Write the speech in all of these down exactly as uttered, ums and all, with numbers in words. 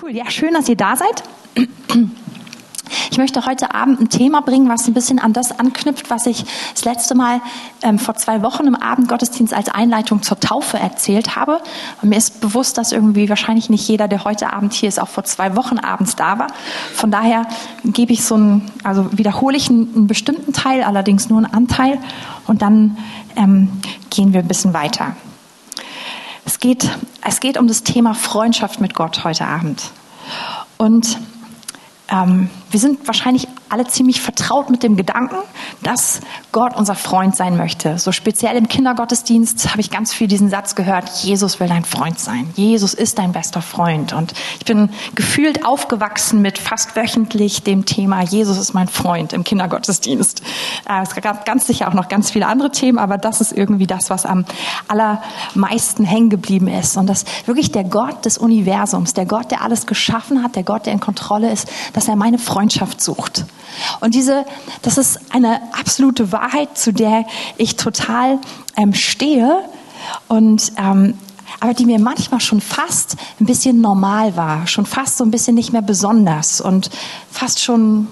Cool, ja, schön, dass ihr da seid. Ich möchte heute Abend ein Thema bringen, was ein bisschen an das anknüpft, was ich das letzte Mal ähm, vor zwei Wochen im Abendgottesdienst als Einleitung zur Taufe erzählt habe. Und mir ist bewusst, dass irgendwie wahrscheinlich nicht jeder, der heute Abend hier ist, auch vor zwei Wochen abends da war. Von daher gebe ich so einen, also wiederhole ich einen, einen bestimmten Teil, allerdings nur einen Anteil, und dann ähm, gehen wir ein bisschen weiter. Es geht, es geht um das Thema Freundschaft mit Gott heute Abend. Und ähm, wir sind wahrscheinlich alle ziemlich vertraut mit dem Gedanken, dass Gott unser Freund sein möchte. So speziell im Kindergottesdienst habe ich ganz viel diesen Satz gehört: Jesus will dein Freund sein. Jesus ist dein bester Freund. Und ich bin gefühlt aufgewachsen mit fast wöchentlich dem Thema: Jesus ist mein Freund im Kindergottesdienst. Äh, es gab ganz sicher auch noch ganz viele andere Themen, aber das ist irgendwie das, was am allermeisten hängen geblieben ist. Und dass wirklich der Gott des Universums, der Gott, der alles geschaffen hat, der Gott, der in Kontrolle ist, dass er meine Freundschaft sucht. Und diese, das ist eine absolute Wahrheit, zu der ich total ähm, stehe und ähm, aber die mir manchmal schon fast ein bisschen normal war, schon fast so ein bisschen nicht mehr besonders und fast schon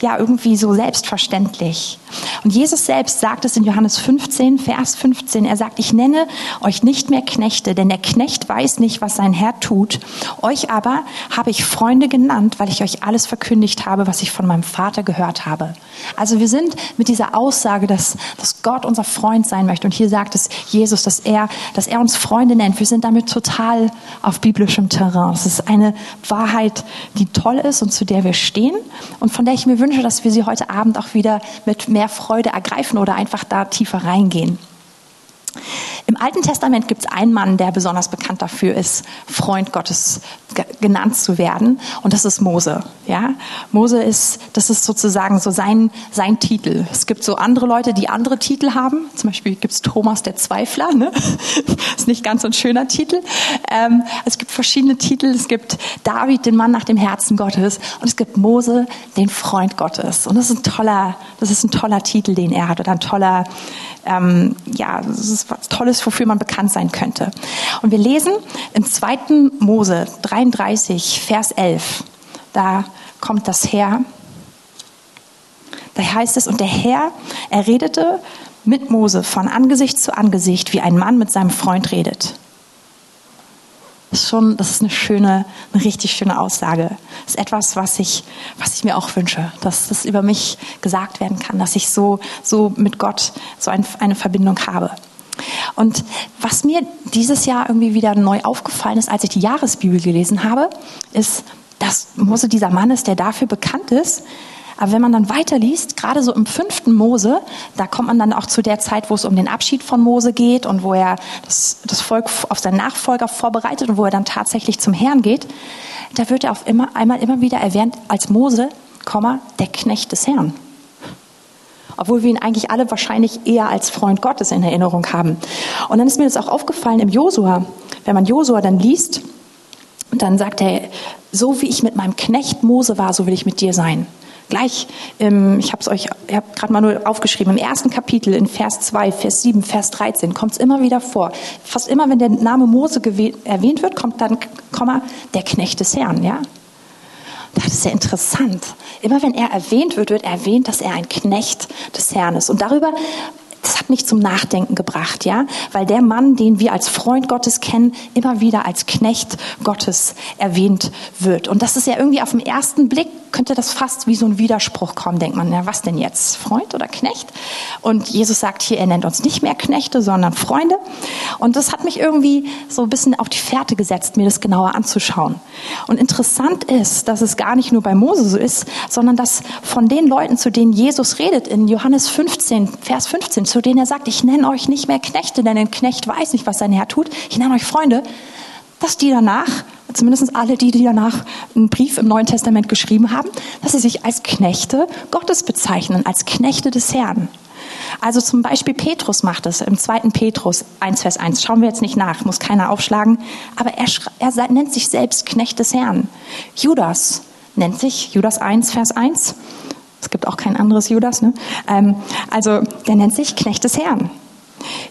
ja irgendwie so selbstverständlich. Und Jesus selbst sagt es in Johannes fünfzehn, Vers fünfzehn, er sagt: Ich nenne euch nicht mehr Knechte, denn der Knecht weiß nicht, was sein Herr tut. Euch aber habe ich Freunde genannt, weil ich euch alles verkündigt habe, was ich von meinem Vater gehört habe. Also wir sind mit dieser Aussage, dass, dass Gott unser Freund sein möchte. Und hier sagt es Jesus, dass er, dass er uns Freunde nennt. Wir sind damit total auf biblischem Terrain. Es ist eine Wahrheit, die toll ist und zu der wir stehen und von der ich mir wünsche, dass wir sie heute Abend auch wieder mit mehr Freude ergreifen oder einfach da tiefer reingehen. Im Alten Testament gibt es einen Mann, der besonders bekannt dafür ist, Freund Gottes ge- genannt zu werden, und das ist Mose. Ja? Mose ist, das ist sozusagen so sein, sein Titel. Es gibt so andere Leute, die andere Titel haben, zum Beispiel gibt es Thomas der Zweifler, ne? Ist nicht ganz so ein schöner Titel. Ähm, es gibt verschiedene Titel, es gibt David, den Mann nach dem Herzen Gottes, und es gibt Mose, den Freund Gottes, und das ist ein toller, das ist ein toller Titel, den er hat, oder ein toller, ähm, ja, das ist was Tolles, wofür man bekannt sein könnte. Und wir lesen im zweiten. Mose dreiunddreißig, Vers elf, da kommt das her. Da heißt es: Und der Herr, er redete mit Mose von Angesicht zu Angesicht, wie ein Mann mit seinem Freund redet. Das ist schon, das ist eine schöne, eine richtig schöne Aussage. Das ist etwas, was ich, was ich mir auch wünsche, dass das über mich gesagt werden kann, dass ich so, so mit Gott so ein, eine Verbindung habe. Und was mir dieses Jahr irgendwie wieder neu aufgefallen ist, als ich die Jahresbibel gelesen habe, ist, dass Mose dieser Mann ist, der dafür bekannt ist. Aber wenn man dann weiterliest, gerade so im fünften Mose, da kommt man dann auch zu der Zeit, wo es um den Abschied von Mose geht und wo er das, das Volk auf seinen Nachfolger vorbereitet und wo er dann tatsächlich zum Herrn geht, da wird er auf immer, einmal immer wieder erwähnt als Mose, der Knecht des Herrn. Obwohl wir ihn eigentlich alle wahrscheinlich eher als Freund Gottes in Erinnerung haben. Und dann ist mir das auch aufgefallen im Josua. Wenn man Josua dann liest, dann sagt er: So wie ich mit meinem Knecht Mose war, so will ich mit dir sein. Gleich, ähm, ich habe es euch, ich habe gerade mal nur aufgeschrieben, im ersten Kapitel, in Vers zwei, Vers sieben, Vers dreizehn, kommt es immer wieder vor. Fast immer, wenn der Name Mose gewäh- erwähnt wird, kommt dann, Komma, der Knecht des Herrn, ja. Das ist sehr interessant. Immer wenn er erwähnt wird, wird er erwähnt, dass er ein Knecht des Herrn ist. Und darüber, das hat mich zum Nachdenken gebracht, ja, weil der Mann, den wir als Freund Gottes kennen, immer wieder als Knecht Gottes erwähnt wird. Und das ist ja irgendwie auf den ersten Blick, könnte das fast wie so ein Widerspruch kommen, denkt man, ja, was denn jetzt, Freund oder Knecht? Und Jesus sagt hier, er nennt uns nicht mehr Knechte, sondern Freunde. Und das hat mich irgendwie so ein bisschen auf die Fährte gesetzt, mir das genauer anzuschauen. Und interessant ist, dass es gar nicht nur bei Mose so ist, sondern dass von den Leuten, zu denen Jesus redet, in Johannes fünfzehn, Vers fünfzehn, zu denen er sagt, ich nenne euch nicht mehr Knechte, denn ein Knecht weiß nicht, was sein Herr tut, ich nenne euch Freunde, dass die danach, zumindest alle die, die danach einen Brief im Neuen Testament geschrieben haben, dass sie sich als Knechte Gottes bezeichnen, als Knechte des Herrn. Also zum Beispiel Petrus macht es im zweiten Petrus eins, Vers eins. Schauen wir jetzt nicht nach, muss keiner aufschlagen. Aber er, er nennt sich selbst Knecht des Herrn. Judas nennt sich, Judas eins, Vers eins. Es gibt auch kein anderes Judas, ne? Ähm, also der nennt sich Knecht des Herrn.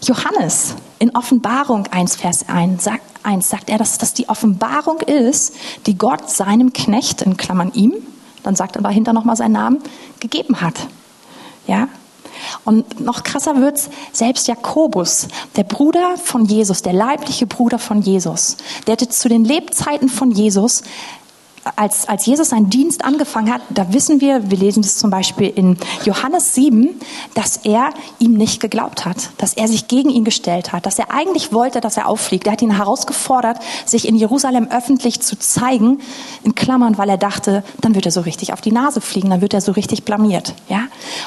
Johannes in Offenbarung eins, Vers eins sagt, eins sagt er, dass das die Offenbarung ist, die Gott seinem Knecht, in Klammern ihm, dann sagt er dahinter nochmal seinen Namen, gegeben hat. Ja? Und noch krasser wird's, selbst Jakobus, der Bruder von Jesus, der leibliche Bruder von Jesus, der hatte zu den Lebzeiten von Jesus, als, als Jesus seinen Dienst angefangen hat, da wissen wir, wir lesen das zum Beispiel in Johannes sieben, dass er ihm nicht geglaubt hat, dass er sich gegen ihn gestellt hat, dass er eigentlich wollte, dass er auffliegt. Er hat ihn herausgefordert, sich in Jerusalem öffentlich zu zeigen, in Klammern, weil er dachte, dann wird er so richtig auf die Nase fliegen, dann wird er so richtig blamiert. Ja?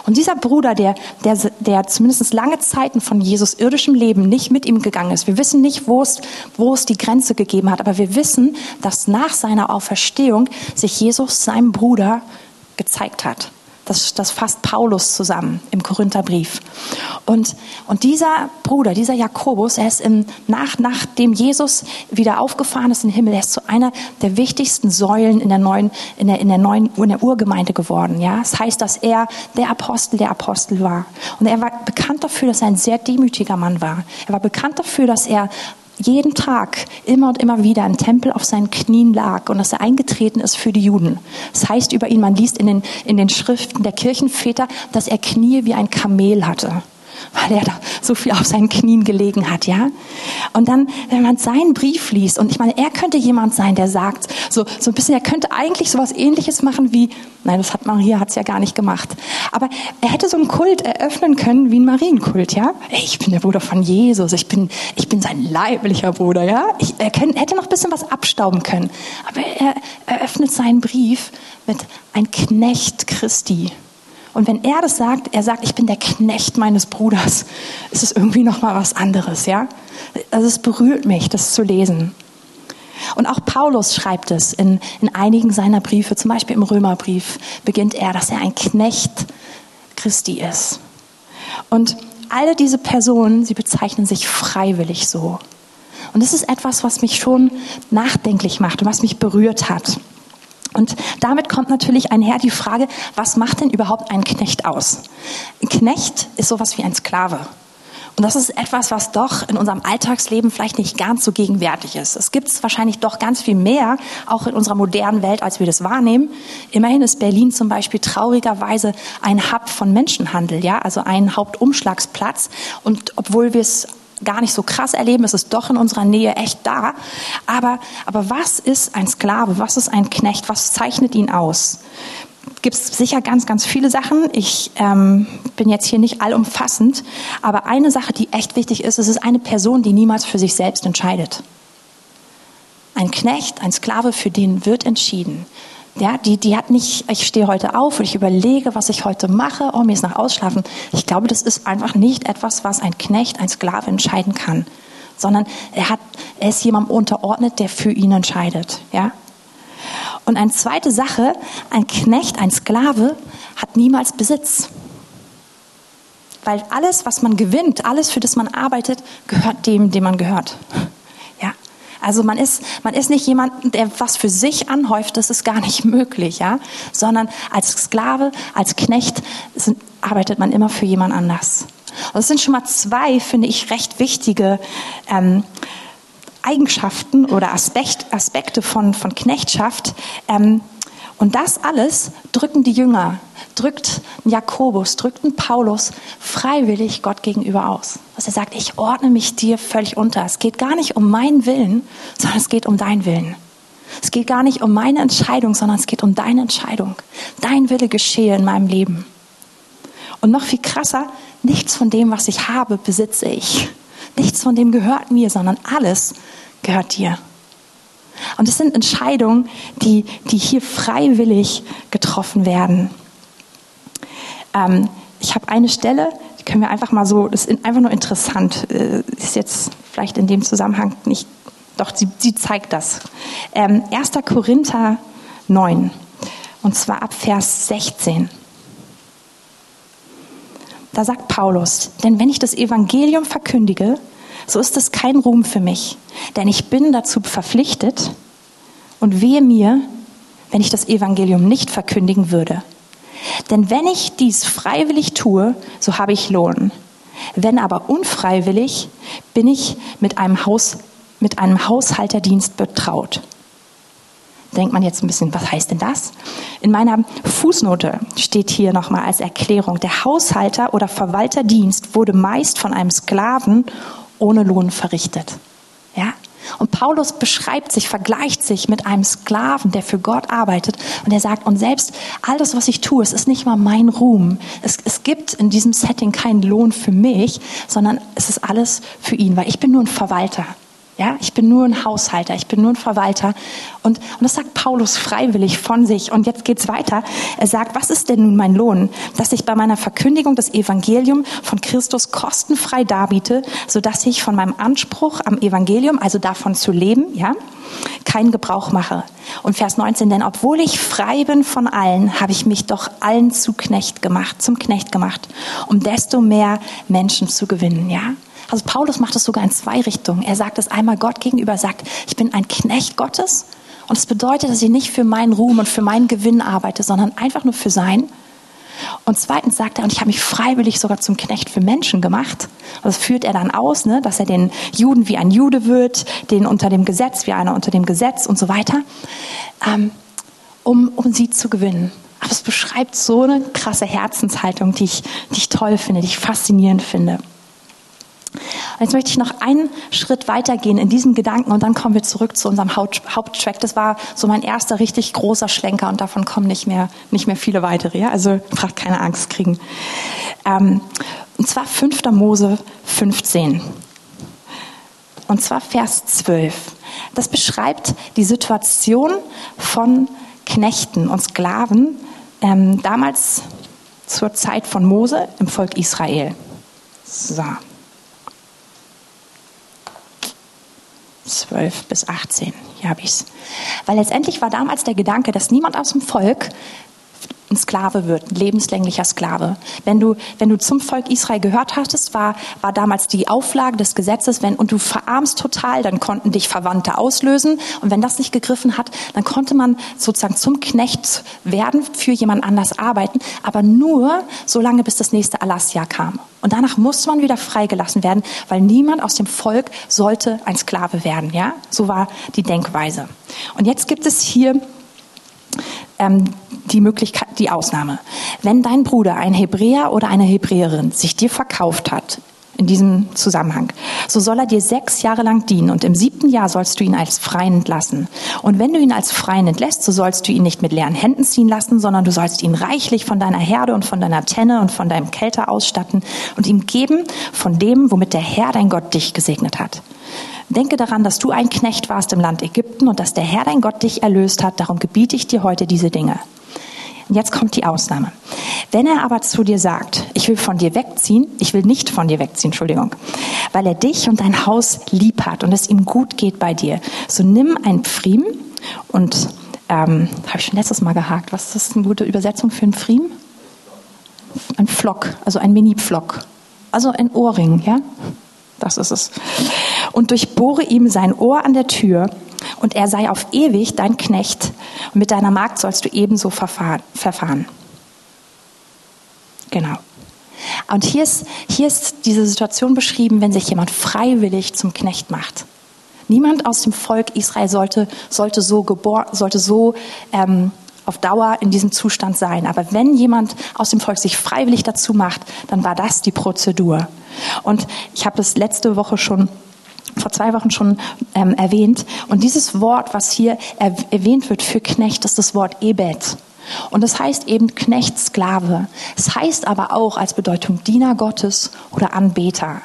Und dieser Bruder, der, der, der zumindest lange Zeiten von Jesus' irdischem Leben nicht mit ihm gegangen ist, wir wissen nicht, wo es, wo es die Grenze gegeben hat, aber wir wissen, dass nach seiner Auferstehung sich Jesus seinem Bruder gezeigt hat. Das, das fasst Paulus zusammen im Korintherbrief. Und, und dieser Bruder, dieser Jakobus, er ist im, nach, nachdem Jesus wieder aufgefahren ist in den Himmel, er ist zu einer der wichtigsten Säulen in der neuen, in der, in der neuen, in der Urgemeinde geworden. Ja? Das heißt, dass er der Apostel der Apostel war. Und er war bekannt dafür, dass er ein sehr demütiger Mann war. Er war bekannt dafür, dass er jeden Tag immer und immer wieder im Tempel auf seinen Knien lag und dass er eingetreten ist für die Juden. Das heißt über ihn, man liest in den, in den Schriften der Kirchenväter, dass er Knie wie ein Kamel hatte, weil er da so viel auf seinen Knien gelegen hat, ja. Und dann, wenn man seinen Brief liest, und ich meine, er könnte jemand sein, der sagt, so, so ein bisschen, er könnte eigentlich sowas Ähnliches machen wie, nein, das hat man hier, hat's ja gar nicht gemacht. Aber er hätte so einen Kult eröffnen können wie ein Marienkult, ja. Ey, ich bin der Bruder von Jesus, ich bin, ich bin sein leiblicher Bruder, ja. Ich, er können, hätte noch ein bisschen was abstauben können. Aber er eröffnet seinen Brief mit ein Knecht Christi. Und wenn er das sagt, er sagt, ich bin der Knecht meines Bruders, ist es irgendwie nochmal was anderes, ja? Also es berührt mich, das zu lesen. Und auch Paulus schreibt es in, in einigen seiner Briefe, zum Beispiel im Römerbrief, beginnt er, dass er ein Knecht Christi ist. Und alle diese Personen, sie bezeichnen sich freiwillig so. Und das ist etwas, was mich schon nachdenklich macht und was mich berührt hat. Und damit kommt natürlich einher die Frage, was macht denn überhaupt ein Knecht aus? Ein Knecht ist sowas wie ein Sklave. Und das ist etwas, was doch in unserem Alltagsleben vielleicht nicht ganz so gegenwärtig ist. Es gibt wahrscheinlich doch ganz viel mehr, auch in unserer modernen Welt, als wir das wahrnehmen. Immerhin ist Berlin zum Beispiel traurigerweise ein Hub von Menschenhandel, ja, also ein Hauptumschlagsplatz. Und obwohl wir es gar nicht so krass erleben, es ist doch in unserer Nähe echt da. Aber, aber was ist ein Sklave? Was ist ein Knecht? Was zeichnet ihn aus? Gibt es sicher ganz, ganz viele Sachen. Ich ähm, bin jetzt hier nicht allumfassend, aber eine Sache, die echt wichtig ist, es ist eine Person, die niemals für sich selbst entscheidet. Ein Knecht, ein Sklave, für den wird entschieden. Ja, die, die hat nicht, ich stehe heute auf und ich überlege, was ich heute mache, oh, mir ist nach Ausschlafen. Ich glaube, das ist einfach nicht etwas, was ein Knecht, ein Sklave entscheiden kann, sondern er hat, er ist jemandem unterordnet, der für ihn entscheidet, ja. Und eine zweite Sache, ein Knecht, ein Sklave hat niemals Besitz. Weil alles, was man gewinnt, alles, für das man arbeitet, gehört dem, dem man gehört. Also man ist, man ist nicht jemand, der was für sich anhäuft, das ist gar nicht möglich, ja? Sondern als Sklave, als Knecht sind, arbeitet man immer für jemand anders. Und das sind schon mal zwei, finde ich, recht wichtige ähm, Eigenschaften oder Aspekt, Aspekte von, von Knechtschaft. Ähm, und das alles drücken die Jünger, drückt Jakobus, drückt ein Paulus freiwillig Gott gegenüber aus. Dass er sagt, ich ordne mich dir völlig unter. Es geht gar nicht um meinen Willen, sondern es geht um deinen Willen. Es geht gar nicht um meine Entscheidung, sondern es geht um deine Entscheidung. Dein Wille geschehe in meinem Leben. Und noch viel krasser, nichts von dem, was ich habe, besitze ich. Nichts von dem gehört mir, sondern alles gehört dir. Und es sind Entscheidungen, die, die hier freiwillig getroffen werden. Ähm, ich habe eine Stelle, die können wir einfach mal so, das ist einfach nur interessant, äh, ist jetzt vielleicht in dem Zusammenhang nicht, doch sie, sie zeigt das. Ähm, erster Korinther neun, und zwar ab Vers sechzehn. Da sagt Paulus, denn wenn ich das Evangelium verkündige, so ist es kein Ruhm für mich, denn ich bin dazu verpflichtet und wehe mir, wenn ich das Evangelium nicht verkündigen würde. Denn wenn ich dies freiwillig tue, so habe ich Lohn. Wenn aber unfreiwillig, bin ich mit einem, Haus, mit einem Haushalterdienst betraut. Denkt man jetzt ein bisschen, was heißt denn das? In meiner Fußnote steht hier nochmal als Erklärung, der Haushalter- oder Verwalterdienst wurde meist von einem Sklaven ohne Lohn verrichtet. Ja? Und Paulus beschreibt sich, vergleicht sich mit einem Sklaven, der für Gott arbeitet. Und er sagt, und selbst alles, was ich tue, es ist nicht mal mein Ruhm. Es, es gibt in diesem Setting keinen Lohn für mich, sondern es ist alles für ihn, weil ich bin nur ein Verwalter. Ja, ich bin nur ein Haushalter, ich bin nur ein Verwalter. Und, und das sagt Paulus freiwillig von sich. Und jetzt geht's weiter. Er sagt, was ist denn nun mein Lohn? Dass ich bei meiner Verkündigung des Evangeliums von Christus kostenfrei darbiete, sodass ich von meinem Anspruch am Evangelium, also davon zu leben, ja, keinen Gebrauch mache. Und Vers neunzehn, denn obwohl ich frei bin von allen, habe ich mich doch allen zu Knecht gemacht, zum Knecht gemacht, um desto mehr Menschen zu gewinnen, ja. Also Paulus macht es sogar in zwei Richtungen. Er sagt es einmal Gott gegenüber, sagt, ich bin ein Knecht Gottes. Und es das bedeutet, dass ich nicht für meinen Ruhm und für meinen Gewinn arbeite, sondern einfach nur für sein. Und zweitens sagt er, und ich habe mich freiwillig sogar zum Knecht für Menschen gemacht. Das führt er dann aus, ne, dass er den Juden wie ein Jude wird, den unter dem Gesetz wie einer unter dem Gesetz und so weiter, ähm, um, um sie zu gewinnen. Aber es beschreibt so eine krasse Herzenshaltung, die ich, die ich toll finde, die ich faszinierend finde. Jetzt möchte ich noch einen Schritt weitergehen in diesem Gedanken und dann kommen wir zurück zu unserem Haupttrack. Das war so mein erster richtig großer Schlenker und davon kommen nicht mehr, nicht mehr viele weitere. Ja? Also braucht keine Angst kriegen. Ähm, und zwar fünfter Mose fünfzehn. Und zwar Vers zwölf. Das beschreibt die Situation von Knechten und Sklaven ähm, damals zur Zeit von Mose im Volk Israel. So. zwölf bis achtzehn, hier habe ich es. Weil letztendlich war damals der Gedanke, dass niemand aus dem Volk ein Sklave wird, ein lebenslänglicher Sklave. Wenn du, wenn du zum Volk Israel gehört hattest, war, war damals die Auflage des Gesetzes, wenn und du verarmst total, dann konnten dich Verwandte auslösen. Und wenn das nicht gegriffen hat, dann konnte man sozusagen zum Knecht werden, für jemand anders arbeiten, aber nur so lange, bis das nächste Erlassjahr kam. Und danach musste man wieder freigelassen werden, weil niemand aus dem Volk sollte ein Sklave werden. Ja? So war die Denkweise. Und jetzt gibt es hier ähm, die Möglichkeit, die Ausnahme. Wenn dein Bruder, ein Hebräer oder eine Hebräerin, sich dir verkauft hat, in diesem Zusammenhang, so soll er dir sechs Jahre lang dienen und im siebten Jahr sollst du ihn als Freien entlassen. Und wenn du ihn als Freien entlässt, so sollst du ihn nicht mit leeren Händen ziehen lassen, sondern du sollst ihn reichlich von deiner Herde und von deiner Tenne und von deinem Kelter ausstatten und ihm geben von dem, womit der Herr, dein Gott, dich gesegnet hat. Denke daran, dass du ein Knecht warst im Land Ägypten und dass der Herr, dein Gott, dich erlöst hat. Darum gebiete ich dir heute diese Dinge. Und jetzt kommt die Ausnahme. Wenn er aber zu dir sagt, ich will von dir wegziehen, ich will nicht von dir wegziehen, Entschuldigung, weil er dich und dein Haus lieb hat und es ihm gut geht bei dir, so nimm ein Pfriem und, ähm, habe ich schon letztes Mal gehakt, was ist das, eine gute Übersetzung für ein Pfriem? Ein Flock, also ein Mini-Pflock, also ein Ohrring, ja? Das ist es. Und durchbohre ihm sein Ohr an der Tür, und er sei auf ewig dein Knecht, und mit deiner Magd sollst du ebenso verfahren. Genau. Und hier ist, hier ist diese Situation beschrieben, wenn sich jemand freiwillig zum Knecht macht. Niemand aus dem Volk Israel sollte, sollte so, gebor- sollte so ähm, auf Dauer in diesem Zustand sein. Aber wenn jemand aus dem Volk sich freiwillig dazu macht, dann war das die Prozedur. Und ich habe das letzte Woche schon vor zwei Wochen schon ähm, erwähnt. Und dieses Wort, was hier erwähnt wird für Knecht, ist das Wort Ebed. Und das heißt eben Knecht, Sklave. Es heißt aber auch als Bedeutung Diener Gottes oder Anbeter.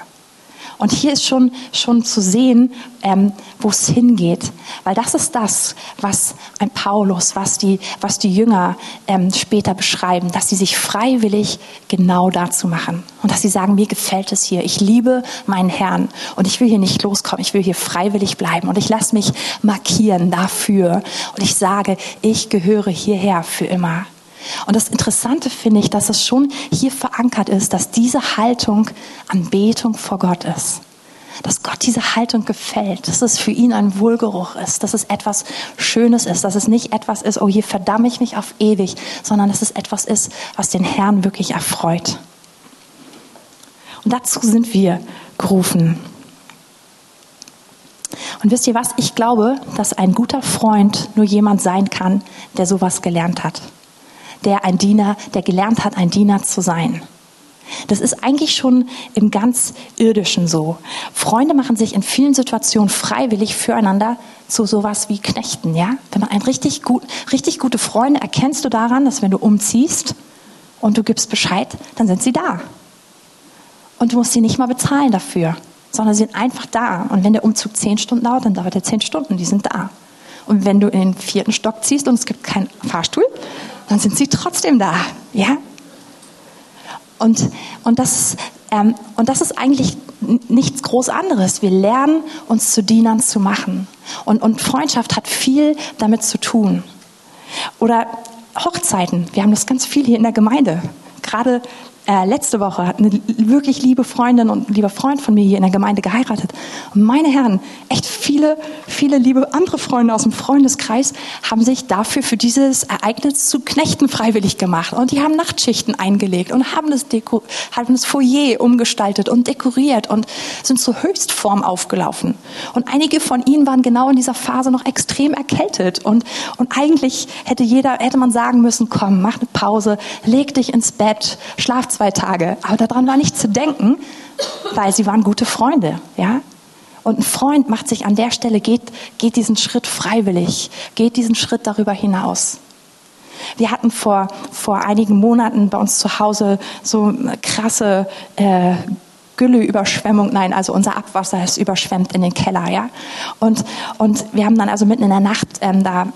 Und hier ist schon, schon zu sehen, ähm, wo es hingeht. Weil das ist das, was ein Paulus, was die, was die Jünger ähm, später beschreiben, dass sie sich freiwillig genau dazu machen. Und dass sie sagen, mir gefällt es hier, ich liebe meinen Herrn und ich will hier nicht loskommen, ich will hier freiwillig bleiben und ich lasse mich markieren dafür. Und ich sage, ich gehöre hierher für immer. Und das Interessante finde ich, dass es schon hier verankert ist, dass diese Haltung Anbetung vor Gott ist. Dass Gott diese Haltung gefällt, dass es für ihn ein Wohlgeruch ist, dass es etwas Schönes ist, dass es nicht etwas ist, oh, hier verdamme ich mich auf ewig, sondern dass es etwas ist, was den Herrn wirklich erfreut. Und dazu sind wir gerufen. Und wisst ihr was? Ich glaube, dass ein guter Freund nur jemand sein kann, der sowas gelernt hat. Der ein Diener, der gelernt hat, ein Diener zu sein. Das ist eigentlich schon im ganz Irdischen so. Freunde machen sich in vielen Situationen freiwillig füreinander zu sowas wie Knechten, ja? Wenn man einen richtig gut, richtig gute Freunde erkennst du daran, dass wenn du umziehst und du gibst Bescheid, dann sind sie da. Und du musst sie nicht mal bezahlen dafür, sondern sie sind einfach da. Und wenn der Umzug zehn Stunden dauert, dann dauert er zehn Stunden, die sind da. Und wenn du in den vierten Stock ziehst und es gibt keinen Fahrstuhl, dann sind sie trotzdem da, ja? Und, und, das, ähm, und das ist eigentlich nichts groß anderes. Wir lernen, uns zu Dienern zu machen. Und, und Freundschaft hat viel damit zu tun. Oder Hochzeiten. Wir haben das ganz viel hier in der Gemeinde. Gerade äh, letzte Woche hat eine wirklich liebe Freundin und ein lieber Freund von mir hier in der Gemeinde geheiratet. Und meine Herren, echt viele, viele liebe andere Freunde aus dem Freundeskreis haben sich dafür, für dieses Ereignis zu Knechten freiwillig gemacht. Und die haben Nachtschichten eingelegt und haben das, Deko- haben das Foyer umgestaltet und dekoriert und sind zur Höchstform aufgelaufen. Und einige von ihnen waren genau in dieser Phase noch extrem erkältet. Und, und eigentlich hätte, jeder, hätte man sagen müssen, komm, mach eine Pause, leg dich ins Bett, schlaf zwei Tage. Aber daran war nicht zu denken, weil sie waren gute Freunde, ja. Und ein Freund macht sich an der Stelle, geht, geht diesen Schritt freiwillig, geht diesen Schritt darüber hinaus. Wir hatten vor, vor einigen Monaten bei uns zu Hause so eine krasse äh, Gülleüberschwemmung, nein, also unser Abwasser ist überschwemmt in den Keller, ja. Und, und wir haben dann also mitten in der Nacht ähm, da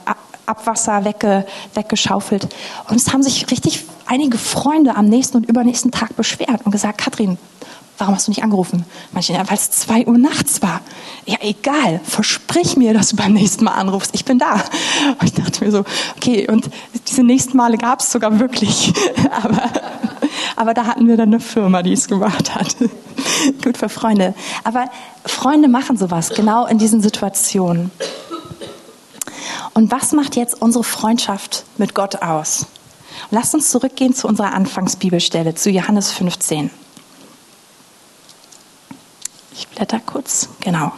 Abwasser wegge, weggeschaufelt. Und es haben sich richtig einige Freunde am nächsten und übernächsten Tag beschwert und gesagt, Katrin, warum hast du nicht angerufen? Manche, ja, weil es zwei Uhr nachts war. Ja, egal, versprich mir, dass du beim nächsten Mal anrufst. Ich bin da. Und ich dachte mir so, okay, und diese nächsten Male gab es sogar wirklich. aber, aber da hatten wir dann eine Firma, die es gemacht hat. Gut für Freunde. Aber Freunde machen sowas, genau in diesen Situationen. Und was macht jetzt unsere Freundschaft mit Gott aus? Lasst uns zurückgehen zu unserer Anfangsbibelstelle, zu Johannes fünfzehn. Ich blätter kurz, genau.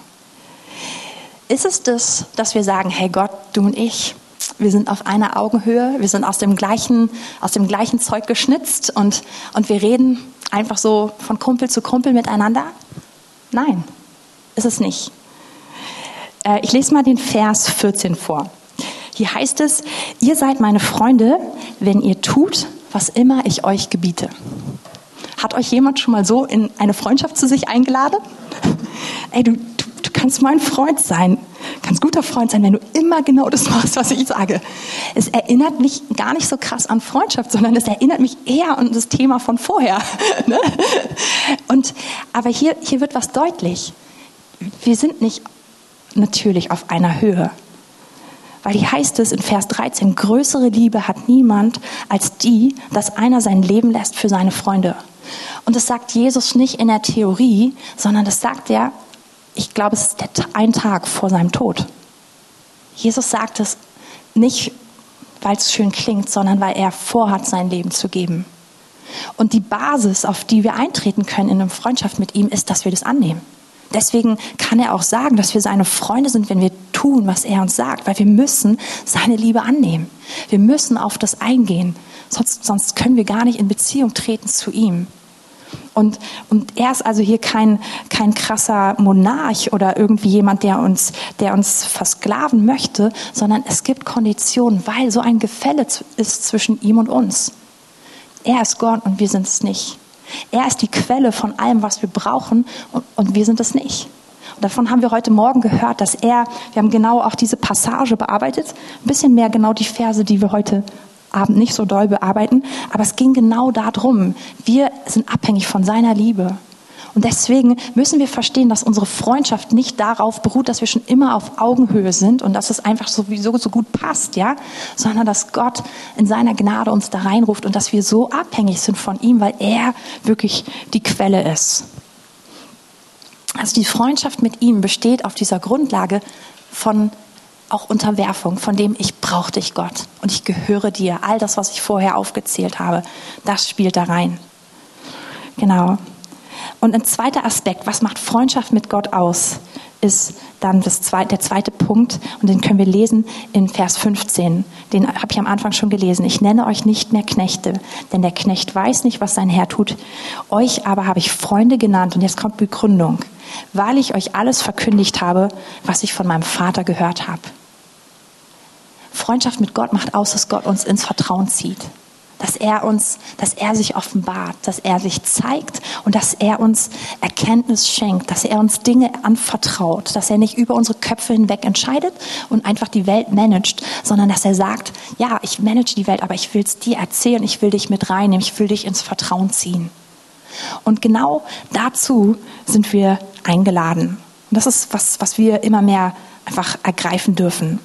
Ist es das, dass wir sagen, hey Gott, du und ich, wir sind auf einer Augenhöhe, wir sind aus dem gleichen, aus dem gleichen Zeug geschnitzt und, und wir reden einfach so von Kumpel zu Kumpel miteinander? Nein, ist es nicht. Äh, ich lese mal den Vers vierzehn vor. Hier heißt es, ihr seid meine Freunde, wenn ihr tut, was immer ich euch gebiete. Hat euch jemand schon mal so in eine Freundschaft zu sich eingeladen? Ey, du, du, du kannst mein Freund sein, kannst guter Freund sein, wenn du immer genau das machst, was ich sage. Es erinnert mich gar nicht so krass an Freundschaft, sondern es erinnert mich eher an das Thema von vorher. Ne? Und, aber hier, hier wird was deutlich. Wir sind nicht natürlich auf einer Höhe. Weil hier heißt es in Vers dreizehn, größere Liebe hat niemand als die, dass einer sein Leben lässt für seine Freunde. Und das sagt Jesus nicht in der Theorie, sondern das sagt er, ich glaube, es ist der, ein Tag vor seinem Tod. Jesus sagt es nicht, weil es schön klingt, sondern weil er vorhat, sein Leben zu geben. Und die Basis, auf die wir eintreten können in einer Freundschaft mit ihm, ist, dass wir das annehmen. Deswegen kann er auch sagen, dass wir seine Freunde sind, wenn wir tun, was er uns sagt, weil wir müssen seine Liebe annehmen. Wir müssen auf das eingehen, sonst, sonst können wir gar nicht in Beziehung treten zu ihm. Und, und er ist also hier kein, kein krasser Monarch oder irgendwie jemand, der uns, der uns versklaven möchte, sondern es gibt Konditionen, weil so ein Gefälle ist zwischen ihm und uns. Er ist Gott und wir sind es nicht. Er ist die Quelle von allem, was wir brauchen und, und wir sind es nicht. Und davon haben wir heute Morgen gehört, dass er, wir haben genau auch diese Passage bearbeitet, ein bisschen mehr genau die Verse, die wir heute Abend nicht so doll bearbeiten, aber es ging genau darum, wir sind abhängig von seiner Liebe. Und deswegen müssen wir verstehen, dass unsere Freundschaft nicht darauf beruht, dass wir schon immer auf Augenhöhe sind und dass es einfach sowieso so gut passt, ja, sondern dass Gott in seiner Gnade uns da reinruft und dass wir so abhängig sind von ihm, weil er wirklich die Quelle ist. Also die Freundschaft mit ihm besteht auf dieser Grundlage von auch Unterwerfung, von dem ich brauche dich, Gott, und ich gehöre dir. All das, was ich vorher aufgezählt habe, das spielt da rein. Genau. Und ein zweiter Aspekt, was macht Freundschaft mit Gott aus, ist dann das zweite, der zweite Punkt, und den können wir lesen in Vers fünfzehn. Den habe ich am Anfang schon gelesen. Ich nenne euch nicht mehr Knechte, denn der Knecht weiß nicht, was sein Herr tut. Euch aber habe ich Freunde genannt. Und jetzt kommt Begründung. Weil ich euch alles verkündigt habe, was ich von meinem Vater gehört habe. Freundschaft mit Gott macht aus, dass Gott uns ins Vertrauen zieht. Dass er uns, dass er sich offenbart, dass er sich zeigt und dass er uns Erkenntnis schenkt, dass er uns Dinge anvertraut, dass er nicht über unsere Köpfe hinweg entscheidet und einfach die Welt managt, sondern dass er sagt, ja, ich manage die Welt, aber ich will es dir erzählen, ich will dich mit reinnehmen, ich will dich ins Vertrauen ziehen. Und genau dazu sind wir eingeladen. Und das ist was, was wir immer mehr einfach ergreifen dürfen.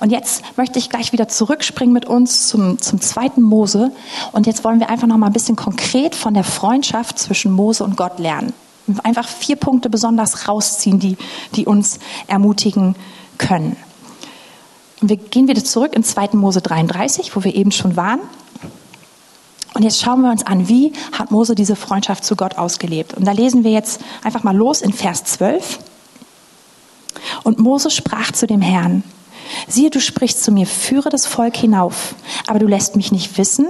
Und jetzt möchte ich gleich wieder zurückspringen mit uns zum, zum zweiten Mose. Und jetzt wollen wir einfach noch mal ein bisschen konkret von der Freundschaft zwischen Mose und Gott lernen. Und einfach vier Punkte besonders rausziehen, die, die uns ermutigen können. Und wir gehen wieder zurück in zweiten Mose dreiunddreißig, wo wir eben schon waren. Und jetzt schauen wir uns an, wie hat Mose diese Freundschaft zu Gott ausgelebt. Und da lesen wir jetzt einfach mal los in Vers zwölf. Und Mose sprach zu dem Herrn: Siehe, du sprichst zu mir, führe das Volk hinauf, aber du lässt mich nicht wissen,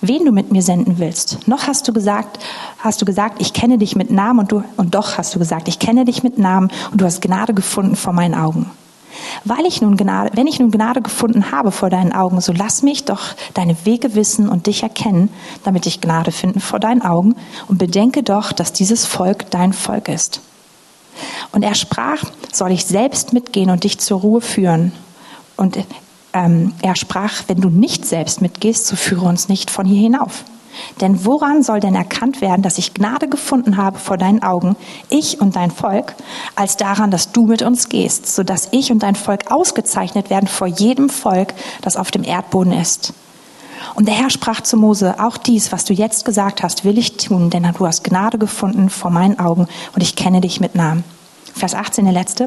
wen du mit mir senden willst. Noch hast du gesagt, hast du gesagt, ich kenne dich mit Namen, und du, und doch hast du gesagt, ich kenne dich mit Namen, und du hast Gnade gefunden vor meinen Augen. Weil ich nun Gnade, wenn ich nun Gnade gefunden habe vor deinen Augen, so lass mich doch deine Wege wissen und dich erkennen, damit ich Gnade finden vor deinen Augen, und bedenke doch, dass dieses Volk dein Volk ist. Und er sprach, soll ich selbst mitgehen und dich zur Ruhe führen? Und ähm, er sprach, wenn du nicht selbst mitgehst, so führe uns nicht von hier hinauf. Denn woran soll denn erkannt werden, dass ich Gnade gefunden habe vor deinen Augen, ich und dein Volk, als daran, dass du mit uns gehst, sodass ich und dein Volk ausgezeichnet werden vor jedem Volk, das auf dem Erdboden ist? Und der Herr sprach zu Mose, auch dies, was du jetzt gesagt hast, will ich tun, denn du hast Gnade gefunden vor meinen Augen und ich kenne dich mit Namen. Vers achtzehn, der letzte.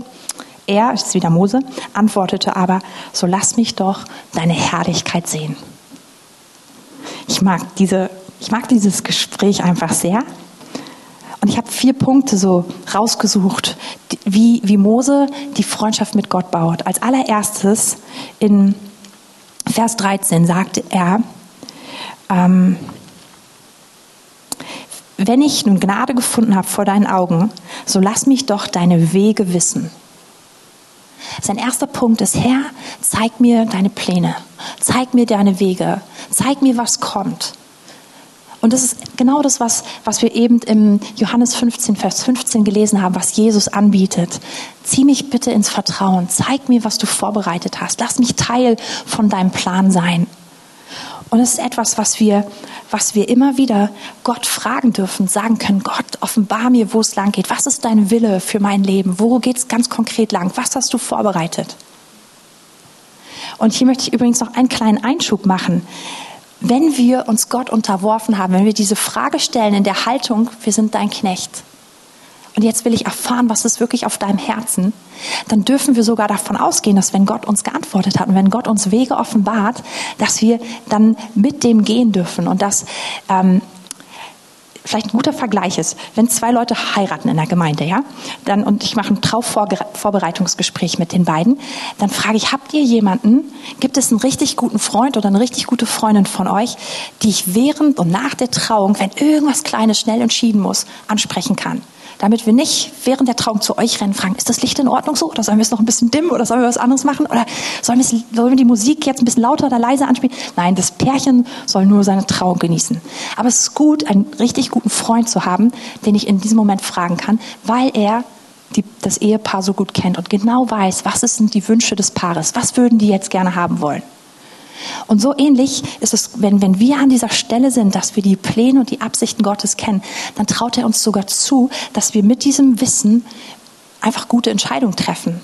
Er, ist wieder Mose, antwortete aber, so lass mich doch deine Herrlichkeit sehen. Ich mag diese, ich mag dieses Gespräch einfach sehr. Und ich habe vier Punkte so rausgesucht, wie, wie Mose die Freundschaft mit Gott baut. Als allererstes in Vers dreizehn sagte er, ähm, wenn ich nun Gnade gefunden habe vor deinen Augen, so lass mich doch deine Wege wissen. Sein erster Punkt ist, Herr, zeig mir deine Pläne, zeig mir deine Wege, zeig mir, was kommt. Und das ist genau das, was, was wir eben im Johannes fünfzehn, Vers fünfzehn gelesen haben, was Jesus anbietet. Zieh mich bitte ins Vertrauen. Zeig mir, was du vorbereitet hast. Lass mich Teil von deinem Plan sein. Und es ist etwas, was wir, was wir immer wieder Gott fragen dürfen, sagen können, Gott, offenbar mir, wo es lang geht. Was ist dein Wille für mein Leben? Wo geht es ganz konkret lang? Was hast du vorbereitet? Und hier möchte ich übrigens noch einen kleinen Einschub machen. Wenn wir uns Gott unterworfen haben, wenn wir diese Frage stellen in der Haltung, wir sind dein Knecht und jetzt will ich erfahren, was ist wirklich auf deinem Herzen, dann dürfen wir sogar davon ausgehen, dass wenn Gott uns geantwortet hat und wenn Gott uns Wege offenbart, dass wir dann mit dem gehen dürfen und dass ähm, vielleicht ein guter Vergleich ist, wenn zwei Leute heiraten in der Gemeinde, ja, dann, und ich mache ein Traufvorbereitungsgespräch mit den beiden, dann frage ich, habt ihr jemanden, gibt es einen richtig guten Freund oder eine richtig gute Freundin von euch, die ich während und nach der Trauung, wenn irgendwas Kleines schnell entschieden muss, ansprechen kann? Damit wir nicht während der Trauung zu euch rennen, fragen, ist das Licht in Ordnung so? Oder sollen wir es noch ein bisschen dimmen? Oder sollen wir was anderes machen? Oder sollen wir, es, sollen wir die Musik jetzt ein bisschen lauter oder leiser anspielen? Nein, das Pärchen soll nur seine Trauung genießen. Aber es ist gut, einen richtig guten Freund zu haben, den ich in diesem Moment fragen kann, weil er die, das Ehepaar so gut kennt und genau weiß, was sind die Wünsche des Paares? Was würden die jetzt gerne haben wollen? Und so ähnlich ist es, wenn, wenn wir an dieser Stelle sind, dass wir die Pläne und die Absichten Gottes kennen, dann traut er uns sogar zu, dass wir mit diesem Wissen einfach gute Entscheidungen treffen.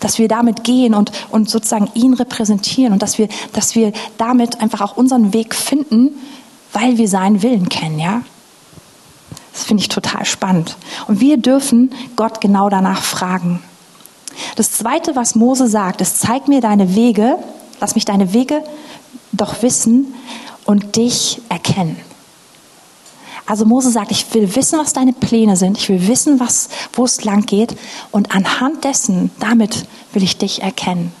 Dass wir damit gehen und, und sozusagen ihn repräsentieren und dass wir, dass wir damit einfach auch unseren Weg finden, weil wir seinen Willen kennen, ja? Das finde ich total spannend. Und wir dürfen Gott genau danach fragen. Das Zweite, was Mose sagt, ist, zeig mir deine Wege, lass mich deine Wege doch wissen und dich erkennen. Also Mose sagt, ich will wissen, was deine Pläne sind. Ich will wissen, was, wo es lang geht. Und anhand dessen, damit will ich dich erkennen.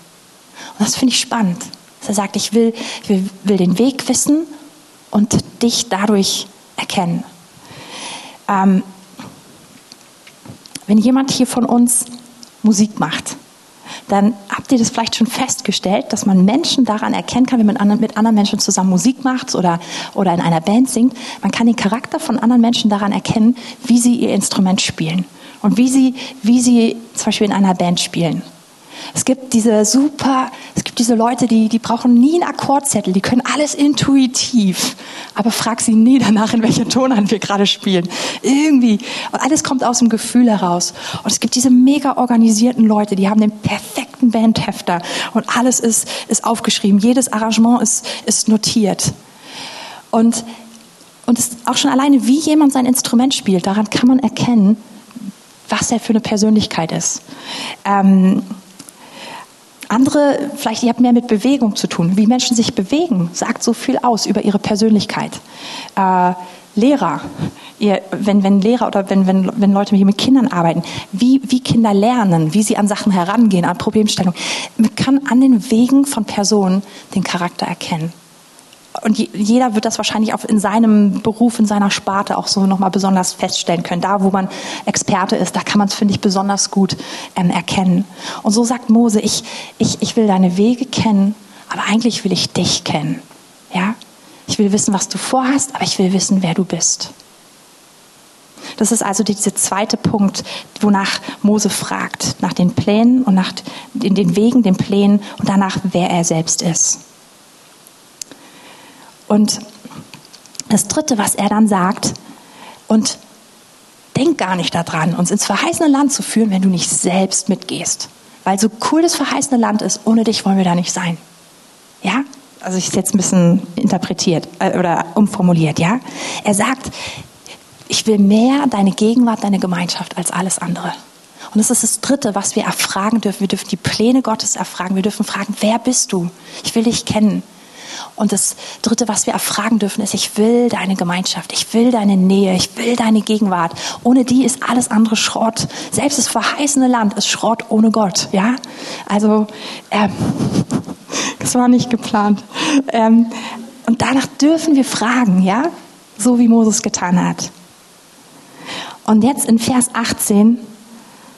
Und das finde ich spannend. Dass er sagt, ich will, ich will, will den Weg wissen und dich dadurch erkennen. Ähm, wenn jemand hier von uns Musik macht, dann habt ihr das vielleicht schon festgestellt, dass man Menschen daran erkennen kann, wenn man mit anderen Menschen zusammen Musik macht oder, oder in einer Band singt. Man kann den Charakter von anderen Menschen daran erkennen, wie sie ihr Instrument spielen und wie sie, wie sie zum Beispiel in einer Band spielen. Es gibt diese super, es gibt diese Leute, die, die brauchen nie einen Akkordzettel, die können alles intuitiv, aber frag sie nie danach, in welcher Tonart wir gerade spielen. Irgendwie. Und alles kommt aus dem Gefühl heraus. Und es gibt diese mega organisierten Leute, die haben den perfekten Bandhefter und alles ist, ist aufgeschrieben, jedes Arrangement ist, ist notiert. Und, und es auch schon alleine, wie jemand sein Instrument spielt, daran kann man erkennen, was er für eine Persönlichkeit ist. Ähm, Andere, vielleicht, die haben mehr mit Bewegung zu tun. Wie Menschen sich bewegen, sagt so viel aus über ihre Persönlichkeit. Äh, Lehrer, ihr, wenn, wenn Lehrer oder wenn, wenn, wenn Leute hier mit Kindern arbeiten, wie, wie Kinder lernen, wie sie an Sachen herangehen, an Problemstellungen. Man kann an den Wegen von Personen den Charakter erkennen. Und je, jeder wird das wahrscheinlich auch in seinem Beruf, in seiner Sparte auch so nochmal besonders feststellen können. Da, wo man Experte ist, da kann man es, finde ich, besonders gut ähm, erkennen. Und so sagt Mose, ich, ich, ich will deine Wege kennen, aber eigentlich will ich dich kennen. Ja? Ich will wissen, was du vorhast, aber ich will wissen, wer du bist. Das ist also dieser zweite Punkt, wonach Mose fragt, nach den Plänen und nach den, den Wegen, den Plänen und danach, wer er selbst ist. Und das Dritte, was er dann sagt, und denk gar nicht daran, uns ins verheißene Land zu führen, wenn du nicht selbst mitgehst. Weil so cool das verheißene Land ist, ohne dich wollen wir da nicht sein. Ja? Also ich ist jetzt ein bisschen interpretiert äh, oder umformuliert, ja? Er sagt, ich will mehr deine Gegenwart, deine Gemeinschaft als alles andere. Und das ist das Dritte, was wir erfragen dürfen. Wir dürfen die Pläne Gottes erfragen. Wir dürfen fragen, wer bist du? Ich will dich kennen. Und das Dritte, was wir erfragen dürfen, ist, ich will deine Gemeinschaft, ich will deine Nähe, ich will deine Gegenwart. Ohne die ist alles andere Schrott. Selbst das verheißene Land ist Schrott ohne Gott. Ja? Also, ähm, das war nicht geplant. Ähm, und danach dürfen wir fragen, ja, so wie Moses getan hat. Und jetzt in Vers achtzehn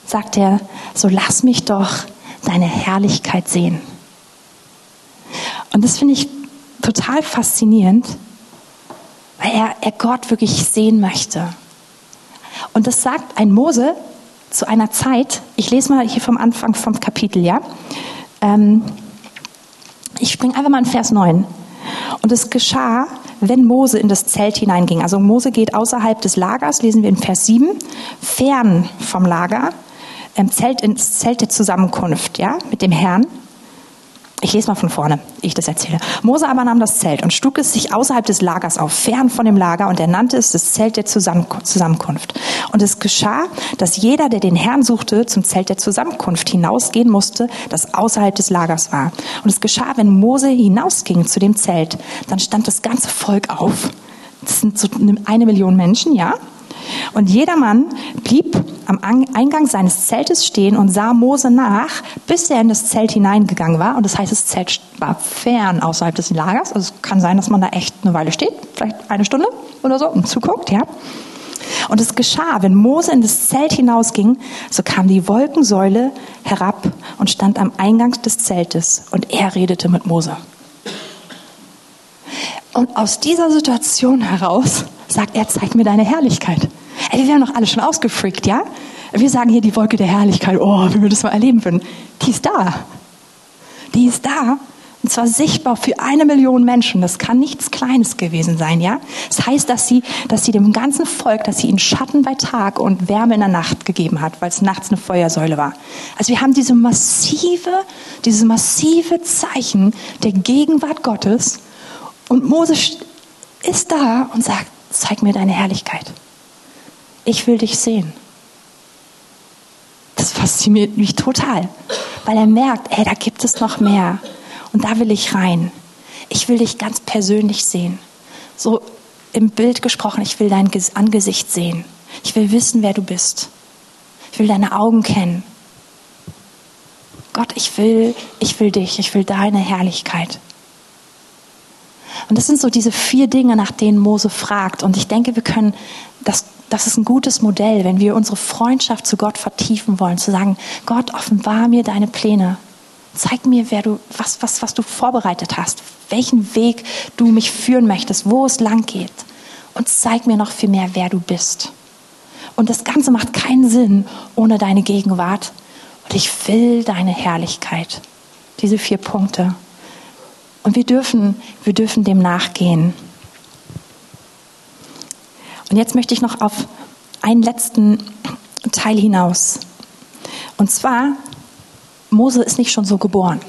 sagt er, so lass mich doch deine Herrlichkeit sehen. Und das finde ich total faszinierend, weil er, er Gott wirklich sehen möchte. Und das sagt ein Mose zu einer Zeit, ich lese mal hier vom Anfang vom Kapitel, ja. Ähm, ich springe einfach mal in Vers neun. Und es geschah, wenn Mose in das Zelt hineinging. Also Mose geht außerhalb des Lagers, lesen wir in Vers sieben, fern vom Lager, im Zelt, ins Zelt der Zusammenkunft, ja, mit dem Herrn. Ich lese mal von vorne, ich das erzähle. Mose aber nahm das Zelt und schlug es sich außerhalb des Lagers auf, fern von dem Lager, und er nannte es das Zelt der Zusammenkunft. Und es geschah, dass jeder, der den Herrn suchte, zum Zelt der Zusammenkunft hinausgehen musste, das außerhalb des Lagers war. Und es geschah, wenn Mose hinausging zu dem Zelt, dann stand das ganze Volk auf. Das sind so eine Million Menschen, ja? Und jedermann blieb am Eingang seines Zeltes stehen und sah Mose nach, bis er in das Zelt hineingegangen war. Und das heißt, das Zelt war fern außerhalb des Lagers. Also es kann sein, dass man da echt eine Weile steht, vielleicht eine Stunde oder so, und zuguckt, ja. Und es geschah, wenn Mose in das Zelt hinausging, so kam die Wolkensäule herab und stand am Eingang des Zeltes. Und er redete mit Mose. Und aus dieser Situation heraus sagt er, zeig mir deine Herrlichkeit. Ey, wir wären doch alle schon ausgefreakt, ja? Wir sagen hier die Wolke der Herrlichkeit, oh, wenn wir das mal erleben würden. Die ist da. Die ist da. Und zwar sichtbar für eine Million Menschen. Das kann nichts Kleines gewesen sein, ja? Das heißt, dass sie, dass sie dem ganzen Volk, dass sie ihnen Schatten bei Tag und Wärme in der Nacht gegeben hat, weil es nachts eine Feuersäule war. Also wir haben diese massive, dieses massive Zeichen der Gegenwart Gottes. Und Mose ist da und sagt, zeig mir deine Herrlichkeit. Ich will dich sehen. Das fasziniert mich total, weil er merkt, ey, da gibt es noch mehr. Und da will ich rein. Ich will dich ganz persönlich sehen. So im Bild gesprochen, ich will dein Angesicht sehen. Ich will wissen, wer du bist. Ich will deine Augen kennen. Gott, ich will, ich will dich, ich will deine Herrlichkeit. Und das sind so diese vier Dinge, nach denen Mose fragt. Und ich denke, wir können, das, das ist ein gutes Modell, wenn wir unsere Freundschaft zu Gott vertiefen wollen, zu sagen, Gott, offenbar mir deine Pläne. Zeig mir, wer du, was, was, was du vorbereitet hast, welchen Weg du mich führen möchtest, wo es lang geht. Und zeig mir noch viel mehr, wer du bist. Und das Ganze macht keinen Sinn ohne deine Gegenwart. Und ich will deine Herrlichkeit. Diese vier Punkte. Und wir dürfen, wir dürfen dem nachgehen. Und jetzt möchte ich noch auf einen letzten Teil hinaus. Und zwar, Mose ist nicht schon so geboren.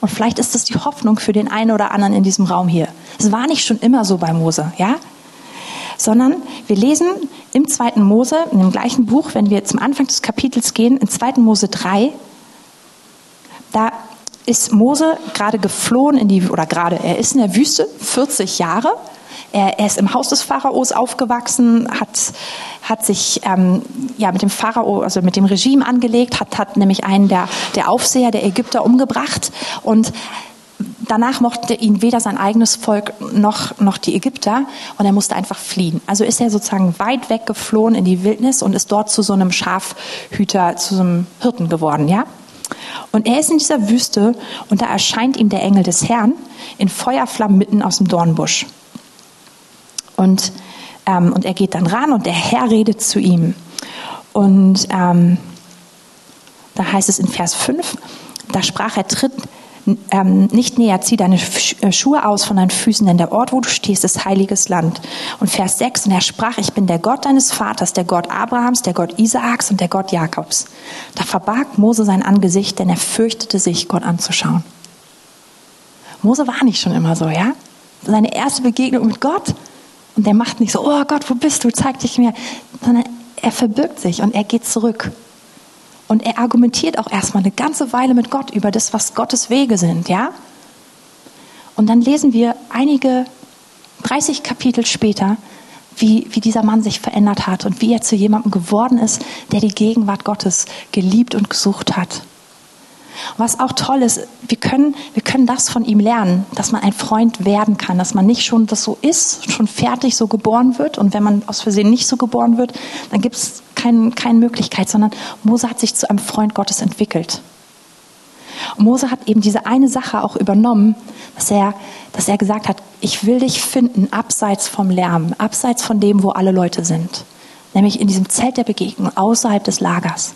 Und vielleicht ist das die Hoffnung für den einen oder anderen in diesem Raum hier. Es war nicht schon immer so bei Mose, ja? Sondern wir lesen im zweiten. Mose, in dem gleichen Buch, wenn wir zum Anfang des Kapitels gehen, in zweiten. Mose drei, da ist Mose gerade geflohen in die, oder gerade, er ist in der Wüste, vierzig Jahre. Er, er ist im Haus des Pharaos aufgewachsen, hat, hat sich ähm, ja, mit dem Pharao, also mit dem Regime angelegt, hat, hat nämlich einen der, der Aufseher der Ägypter umgebracht. Und danach mochte ihn weder sein eigenes Volk noch, noch die Ägypter. Und er musste einfach fliehen. Also ist er sozusagen weit weg geflohen in die Wildnis und ist dort zu so einem Schafhüter, zu so einem Hirten geworden, ja? Und er ist in dieser Wüste und da erscheint ihm der Engel des Herrn in Feuerflammen mitten aus dem Dornbusch. Und, ähm, und er geht dann ran und der Herr redet zu ihm. Und ähm, da heißt es in Vers fünf, da sprach er, tritt ähm, nicht näher, zieh deine Schuhe aus von deinen Füßen, denn der Ort, wo du stehst, ist heiliges Land. Und Vers sechs, und er sprach, ich bin der Gott deines Vaters, der Gott Abrahams, der Gott Isaaks und der Gott Jakobs. Da verbarg Mose sein Angesicht, denn er fürchtete sich, Gott anzuschauen. Mose war nicht schon immer so, ja? Seine erste Begegnung mit Gott. Und der macht nicht so, oh Gott, wo bist du, zeig dich mir. Sondern er verbirgt sich und er geht zurück. Und er argumentiert auch erstmal eine ganze Weile mit Gott über das, was Gottes Wege sind, ja? Und dann lesen wir einige, dreißig Kapitel später, wie, wie dieser Mann sich verändert hat und wie er zu jemandem geworden ist, der die Gegenwart Gottes geliebt und gesucht hat. Was auch toll ist, wir können, wir können das von ihm lernen, dass man ein Freund werden kann, dass man nicht schon das so ist, schon fertig so geboren wird. Und wenn man aus Versehen nicht so geboren wird, dann gibt es kein, keine Möglichkeit, sondern Mose hat sich zu einem Freund Gottes entwickelt. Und Mose hat eben diese eine Sache auch übernommen, dass er, dass er gesagt hat, ich will dich finden, abseits vom Lärm, abseits von dem, wo alle Leute sind. Nämlich in diesem Zelt der Begegnung, außerhalb des Lagers.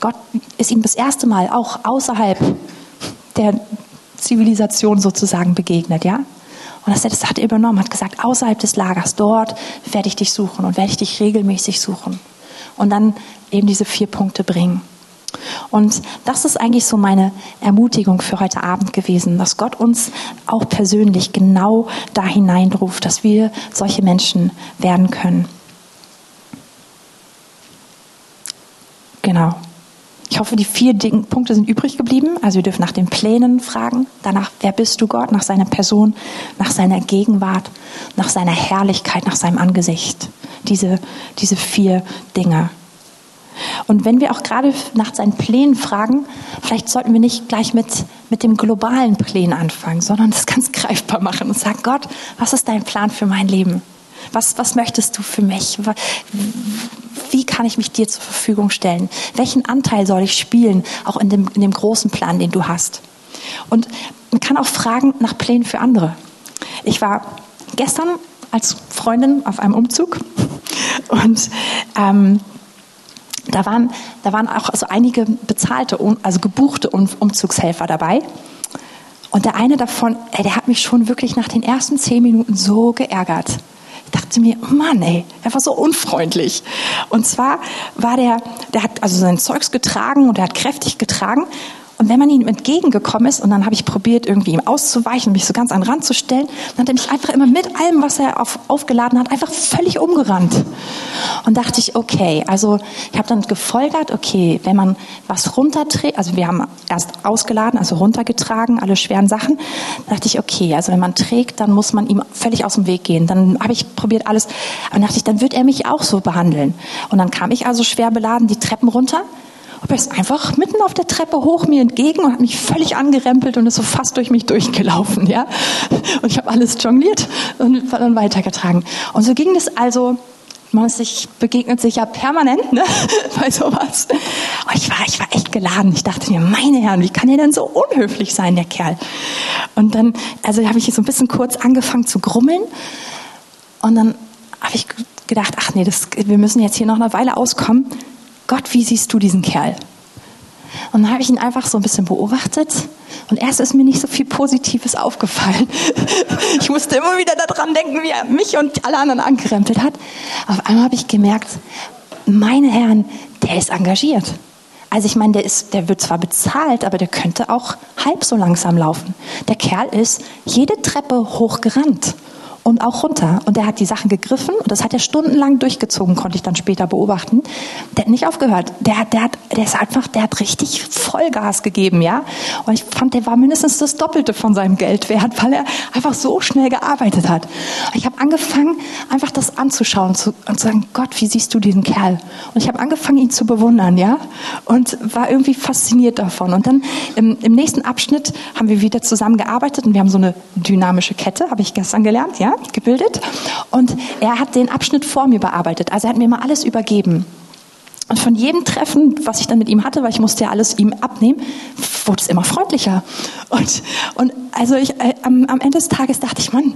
Gott ist ihm das erste Mal auch außerhalb der Zivilisation sozusagen begegnet, ja? Und dass er das hat übernommen, hat gesagt, außerhalb des Lagers, dort werde ich dich suchen und werde ich dich regelmäßig suchen. Und dann eben diese vier Punkte bringen. Und das ist eigentlich so meine Ermutigung für heute Abend gewesen, dass Gott uns auch persönlich genau da hineinruft, dass wir solche Menschen werden können. Genau. Ich hoffe, die vier Punkte sind übrig geblieben. Also wir dürfen nach den Plänen fragen, danach, wer bist du Gott, nach seiner Person, nach seiner Gegenwart, nach seiner Herrlichkeit, nach seinem Angesicht. Diese, diese vier Dinge. Und wenn wir auch gerade nach seinen Plänen fragen, vielleicht sollten wir nicht gleich mit, mit dem globalen Plan anfangen, sondern das ganz greifbar machen und sagen, Gott, was ist dein Plan für mein Leben? Was, was möchtest du für mich? Wie kann ich mich dir zur Verfügung stellen? Welchen Anteil soll ich spielen, auch in dem, in dem großen Plan, den du hast? Und man kann auch fragen nach Plänen für andere. Ich war gestern als Freundin auf einem Umzug und ähm, da, waren, da waren auch also einige bezahlte, also gebuchte Umzugshelfer dabei. Und der eine davon, ey, der hat mich schon wirklich nach den ersten zehn Minuten so geärgert. Ich dachte mir, Mann, ey, er war so unfreundlich. Und zwar war der, der hat also sein Zeugs getragen und er hat kräftig getragen Und wenn man ihm entgegengekommen ist, und dann habe ich probiert, irgendwie ihm auszuweichen, mich so ganz an den Rand zu stellen, dann hat er mich einfach immer mit allem, was er auf, aufgeladen hat, einfach völlig umgerannt. Und dachte ich, okay, also ich habe dann gefolgert, okay, wenn man was runterträgt, also wir haben erst ausgeladen, also runtergetragen, alle schweren Sachen, dann dachte ich, okay, also wenn man trägt, dann muss man ihm völlig aus dem Weg gehen. Dann habe ich probiert alles, aber dann dachte ich, dann wird er mich auch so behandeln. Und dann kam ich also schwer beladen die Treppen runter. Aber er ist einfach mitten auf der Treppe hoch mir entgegen und hat mich völlig angerempelt und ist so fast durch mich durchgelaufen, ja. Und ich habe alles jongliert und dann weitergetragen. Und so ging das also. Man sich, begegnet sich ja permanent, ne, bei sowas. Und ich war, ich war echt geladen. Ich dachte mir, meine Herren, wie kann der denn so unhöflich sein, der Kerl? Und dann, also habe ich so ein bisschen kurz angefangen zu grummeln. Und dann habe ich gedacht, ach nee, das, wir müssen jetzt hier noch eine Weile auskommen. Gott, wie siehst du diesen Kerl? Und dann habe ich ihn einfach so ein bisschen beobachtet. Und erst ist mir nicht so viel Positives aufgefallen. Ich musste immer wieder daran denken, wie er mich und alle anderen angerempelt hat. Auf einmal habe ich gemerkt, meine Herren, der ist engagiert. Also ich meine, der, ist, der wird zwar bezahlt, aber der könnte auch halb so langsam laufen. Der Kerl ist jede Treppe hochgerannt. Und auch runter. Und er hat die Sachen gegriffen und das hat er stundenlang durchgezogen, konnte ich dann später beobachten. Der hat nicht aufgehört. Der hat, der hat, der ist einfach, der hat richtig Vollgas gegeben, ja. Und ich fand, der war mindestens das Doppelte von seinem Geld wert, weil er einfach so schnell gearbeitet hat. Und ich habe angefangen, einfach das anzuschauen zu, und zu sagen, Gott, wie siehst du diesen Kerl? Und ich habe angefangen, ihn zu bewundern, ja. Und war irgendwie fasziniert davon. Und dann im, im nächsten Abschnitt haben wir wieder zusammengearbeitet und wir haben so eine dynamische Kette, habe ich gestern gelernt, ja. gebildet und er hat den Abschnitt vor mir bearbeitet, also er hat mir mal alles übergeben und von jedem Treffen, was ich dann mit ihm hatte, weil ich musste ja alles ihm abnehmen, wurde es immer freundlicher und, und also ich, äh, am, am Ende des Tages dachte ich, Mann,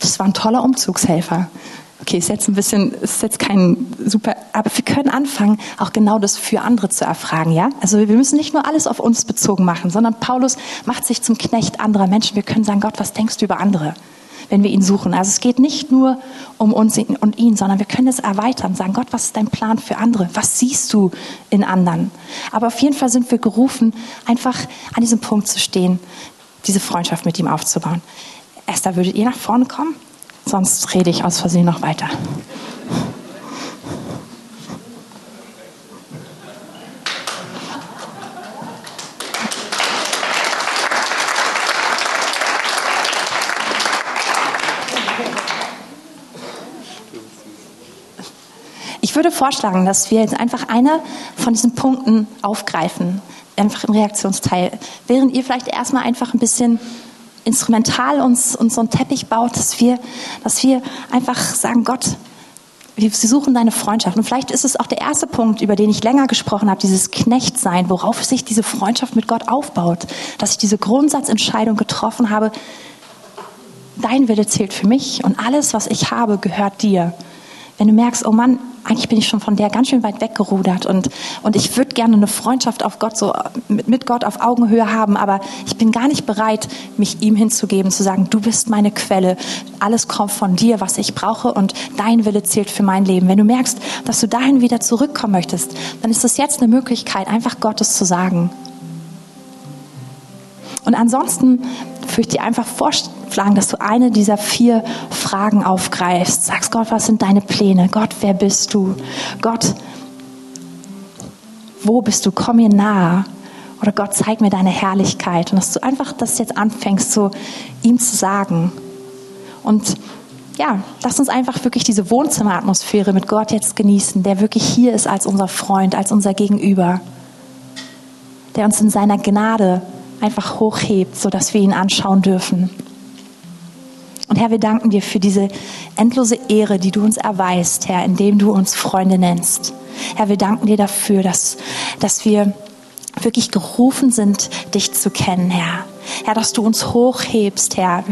das war ein toller Umzugshelfer. Okay, ist jetzt ein bisschen, ist jetzt kein super, aber wir können anfangen, auch genau das für andere zu erfragen, ja? Also wir müssen nicht nur alles auf uns bezogen machen, sondern Paulus macht sich zum Knecht anderer Menschen. Wir können sagen, Gott, was denkst du über andere? Wenn wir ihn suchen. Also es geht nicht nur um uns und ihn, sondern wir können es erweitern, sagen, Gott, was ist dein Plan für andere? Was siehst du in anderen? Aber auf jeden Fall sind wir gerufen, einfach an diesem Punkt zu stehen, diese Freundschaft mit ihm aufzubauen. Esther, würdet ihr nach vorne kommen? Sonst rede ich aus Versehen noch weiter. Ich würde vorschlagen, dass wir jetzt einfach einer von diesen Punkten aufgreifen, einfach im Reaktionsteil. Während ihr vielleicht erstmal einfach ein bisschen instrumental uns, uns so einen Teppich baut, dass wir, dass wir einfach sagen, Gott, wir suchen deine Freundschaft. Und vielleicht ist es auch der erste Punkt, über den ich länger gesprochen habe, dieses Knechtsein, worauf sich diese Freundschaft mit Gott aufbaut. Dass ich diese Grundsatzentscheidung getroffen habe, dein Wille zählt für mich und alles, was ich habe, gehört dir. Wenn du merkst, oh Mann, eigentlich bin ich schon von der ganz schön weit weggerudert und, und ich würde gerne eine Freundschaft auf Gott so, mit, mit Gott auf Augenhöhe haben, aber ich bin gar nicht bereit, mich ihm hinzugeben, zu sagen, du bist meine Quelle, alles kommt von dir, was ich brauche und dein Wille zählt für mein Leben. Wenn du merkst, dass du dahin wieder zurückkommen möchtest, dann ist das jetzt eine Möglichkeit, einfach Gottes zu sagen. Und ansonsten würde ich dir einfach vorschlagen, dass du eine dieser vier Fragen aufgreifst. Sagst, Gott, was sind deine Pläne? Gott, wer bist du? Gott, wo bist du? Komm mir nahe. Oder Gott, zeig mir deine Herrlichkeit. Und dass du einfach das jetzt anfängst, so ihm zu sagen. Und ja, lass uns einfach wirklich diese Wohnzimmeratmosphäre mit Gott jetzt genießen, der wirklich hier ist als unser Freund, als unser Gegenüber, der uns in seiner Gnade einfach hochhebt, sodass wir ihn anschauen dürfen. Und Herr, wir danken dir für diese endlose Ehre, die du uns erweist, Herr, indem du uns Freunde nennst. Herr, wir danken dir dafür, dass, dass wir wirklich gerufen sind, dich zu kennen, Herr. Herr, dass du uns hochhebst, Herr,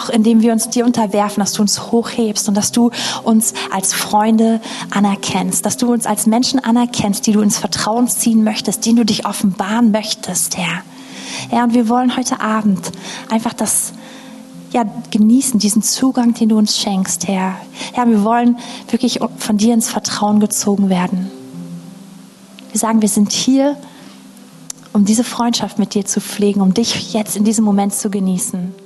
auch indem wir uns dir unterwerfen, dass du uns hochhebst und dass du uns als Freunde anerkennst, dass du uns als Menschen anerkennst, die du ins Vertrauen ziehen möchtest, denen du dich offenbaren möchtest, Herr. Ja, und wir wollen heute Abend einfach das ja, genießen, diesen Zugang, den du uns schenkst, Herr. Herr, wir wollen wirklich von dir ins Vertrauen gezogen werden. Wir sagen, wir sind hier, um diese Freundschaft mit dir zu pflegen, um dich jetzt in diesem Moment zu genießen.